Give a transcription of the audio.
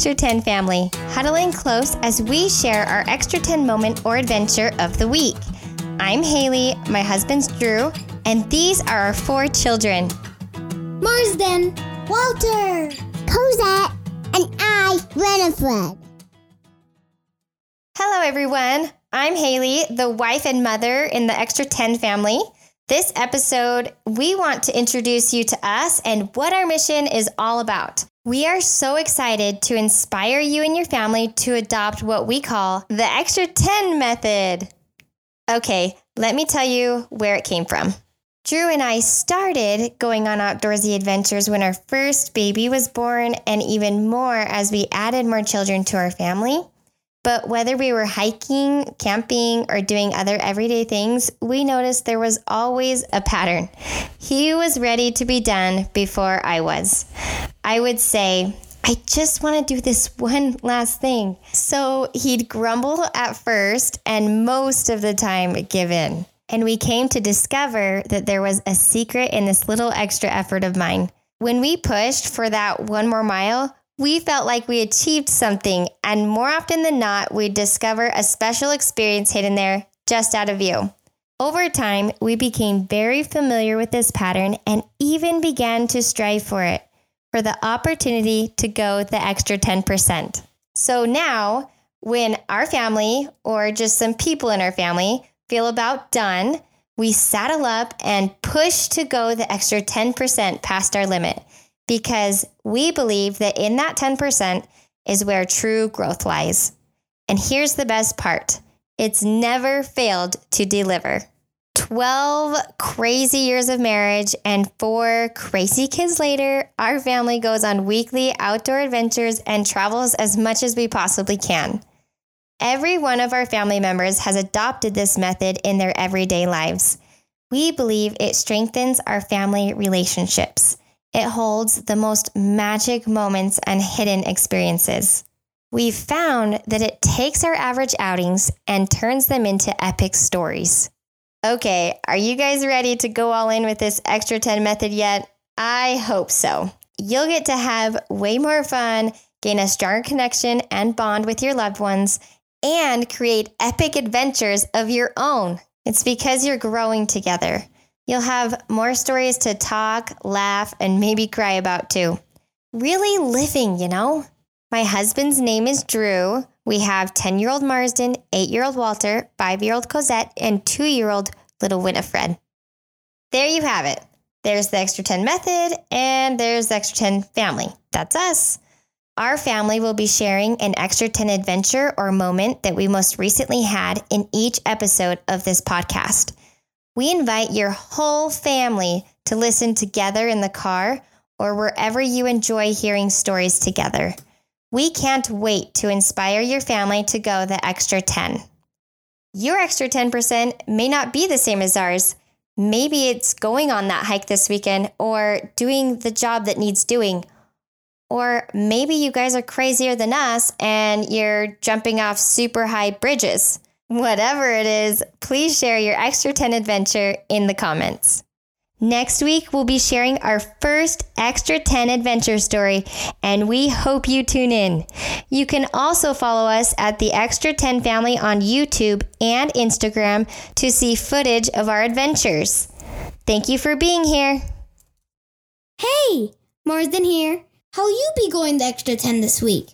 Extra 10 family, huddle in close as we share our Extra 10 moment or adventure of the week. I'm Haley, my husband's Drew, and these are our four children. Marsden, Walter, Cosette, and I, Winifred. Hello everyone, I'm Haley, the wife and mother in the Extra 10 family. This episode, we want to introduce you to us and what our mission is all about. We are so excited to inspire you and your family to adopt what we call the Extra 10 Method. Okay, let me tell you where it came from. Drew and I started going on outdoorsy adventures when our first baby was born, and even more as we added more children to our family. But whether we were hiking, camping, or doing other everyday things, we noticed there was always a pattern. He was ready to be done before I was. I would say, I just want to do this one last thing. So he'd grumble at first and most of the time give in. And we came to discover that there was a secret in this little extra effort of mine. When we pushed for that one more mile, we felt like we achieved something, and more often than not, we'd discover a special experience hidden there just out of view. Over time, we became very familiar with this pattern and even began to strive for it, for the opportunity to go the extra 10%. So now, when our family, or just some people in our family, feel about done, we saddle up and push to go the extra 10% past our limit. Because we believe that in that 10% is where true growth lies. And here's the best part. It's never failed to deliver. 12 crazy years of marriage and 4 crazy kids later, our family goes on weekly outdoor adventures and travels as much as we possibly can. Every one of our family members has adopted this method in their everyday lives. We believe it strengthens our family relationships. It holds the most magic moments and hidden experiences. We've found that it takes our average outings and turns them into epic stories. Okay, are you guys ready to go all in with this Extra 10 method yet? I hope so. You'll get to have way more fun, gain a stronger connection and bond with your loved ones, and create epic adventures of your own. It's because you're growing together. You'll have more stories to talk, laugh, and maybe cry about too. Really living, you know? My husband's name is Drew. We have 10-year-old Marsden, 8-year-old Walter, 5-year-old Cosette, and 2-year-old little Winifred. There you have it. There's the Extra 10 Method, and there's the Extra 10 Family. That's us. Our family will be sharing an Extra 10 adventure or moment that we most recently had in each episode of this podcast. We invite your whole family to listen together in the car or wherever you enjoy hearing stories together. We can't wait to inspire your family to go the extra 10. Your extra 10% may not be the same as ours. Maybe it's going on that hike this weekend or doing the job that needs doing. Or maybe you guys are crazier than us and you're jumping off super high bridges. Whatever it is, please share your Extra 10 adventure in the comments. Next week, we'll be sharing our first Extra 10 adventure story, and we hope you tune in. You can also follow us at the Extra 10 Family on YouTube and Instagram to see footage of our adventures. Thank you for being here. Hey, Marsden here. How'll you be going the Extra 10 this week?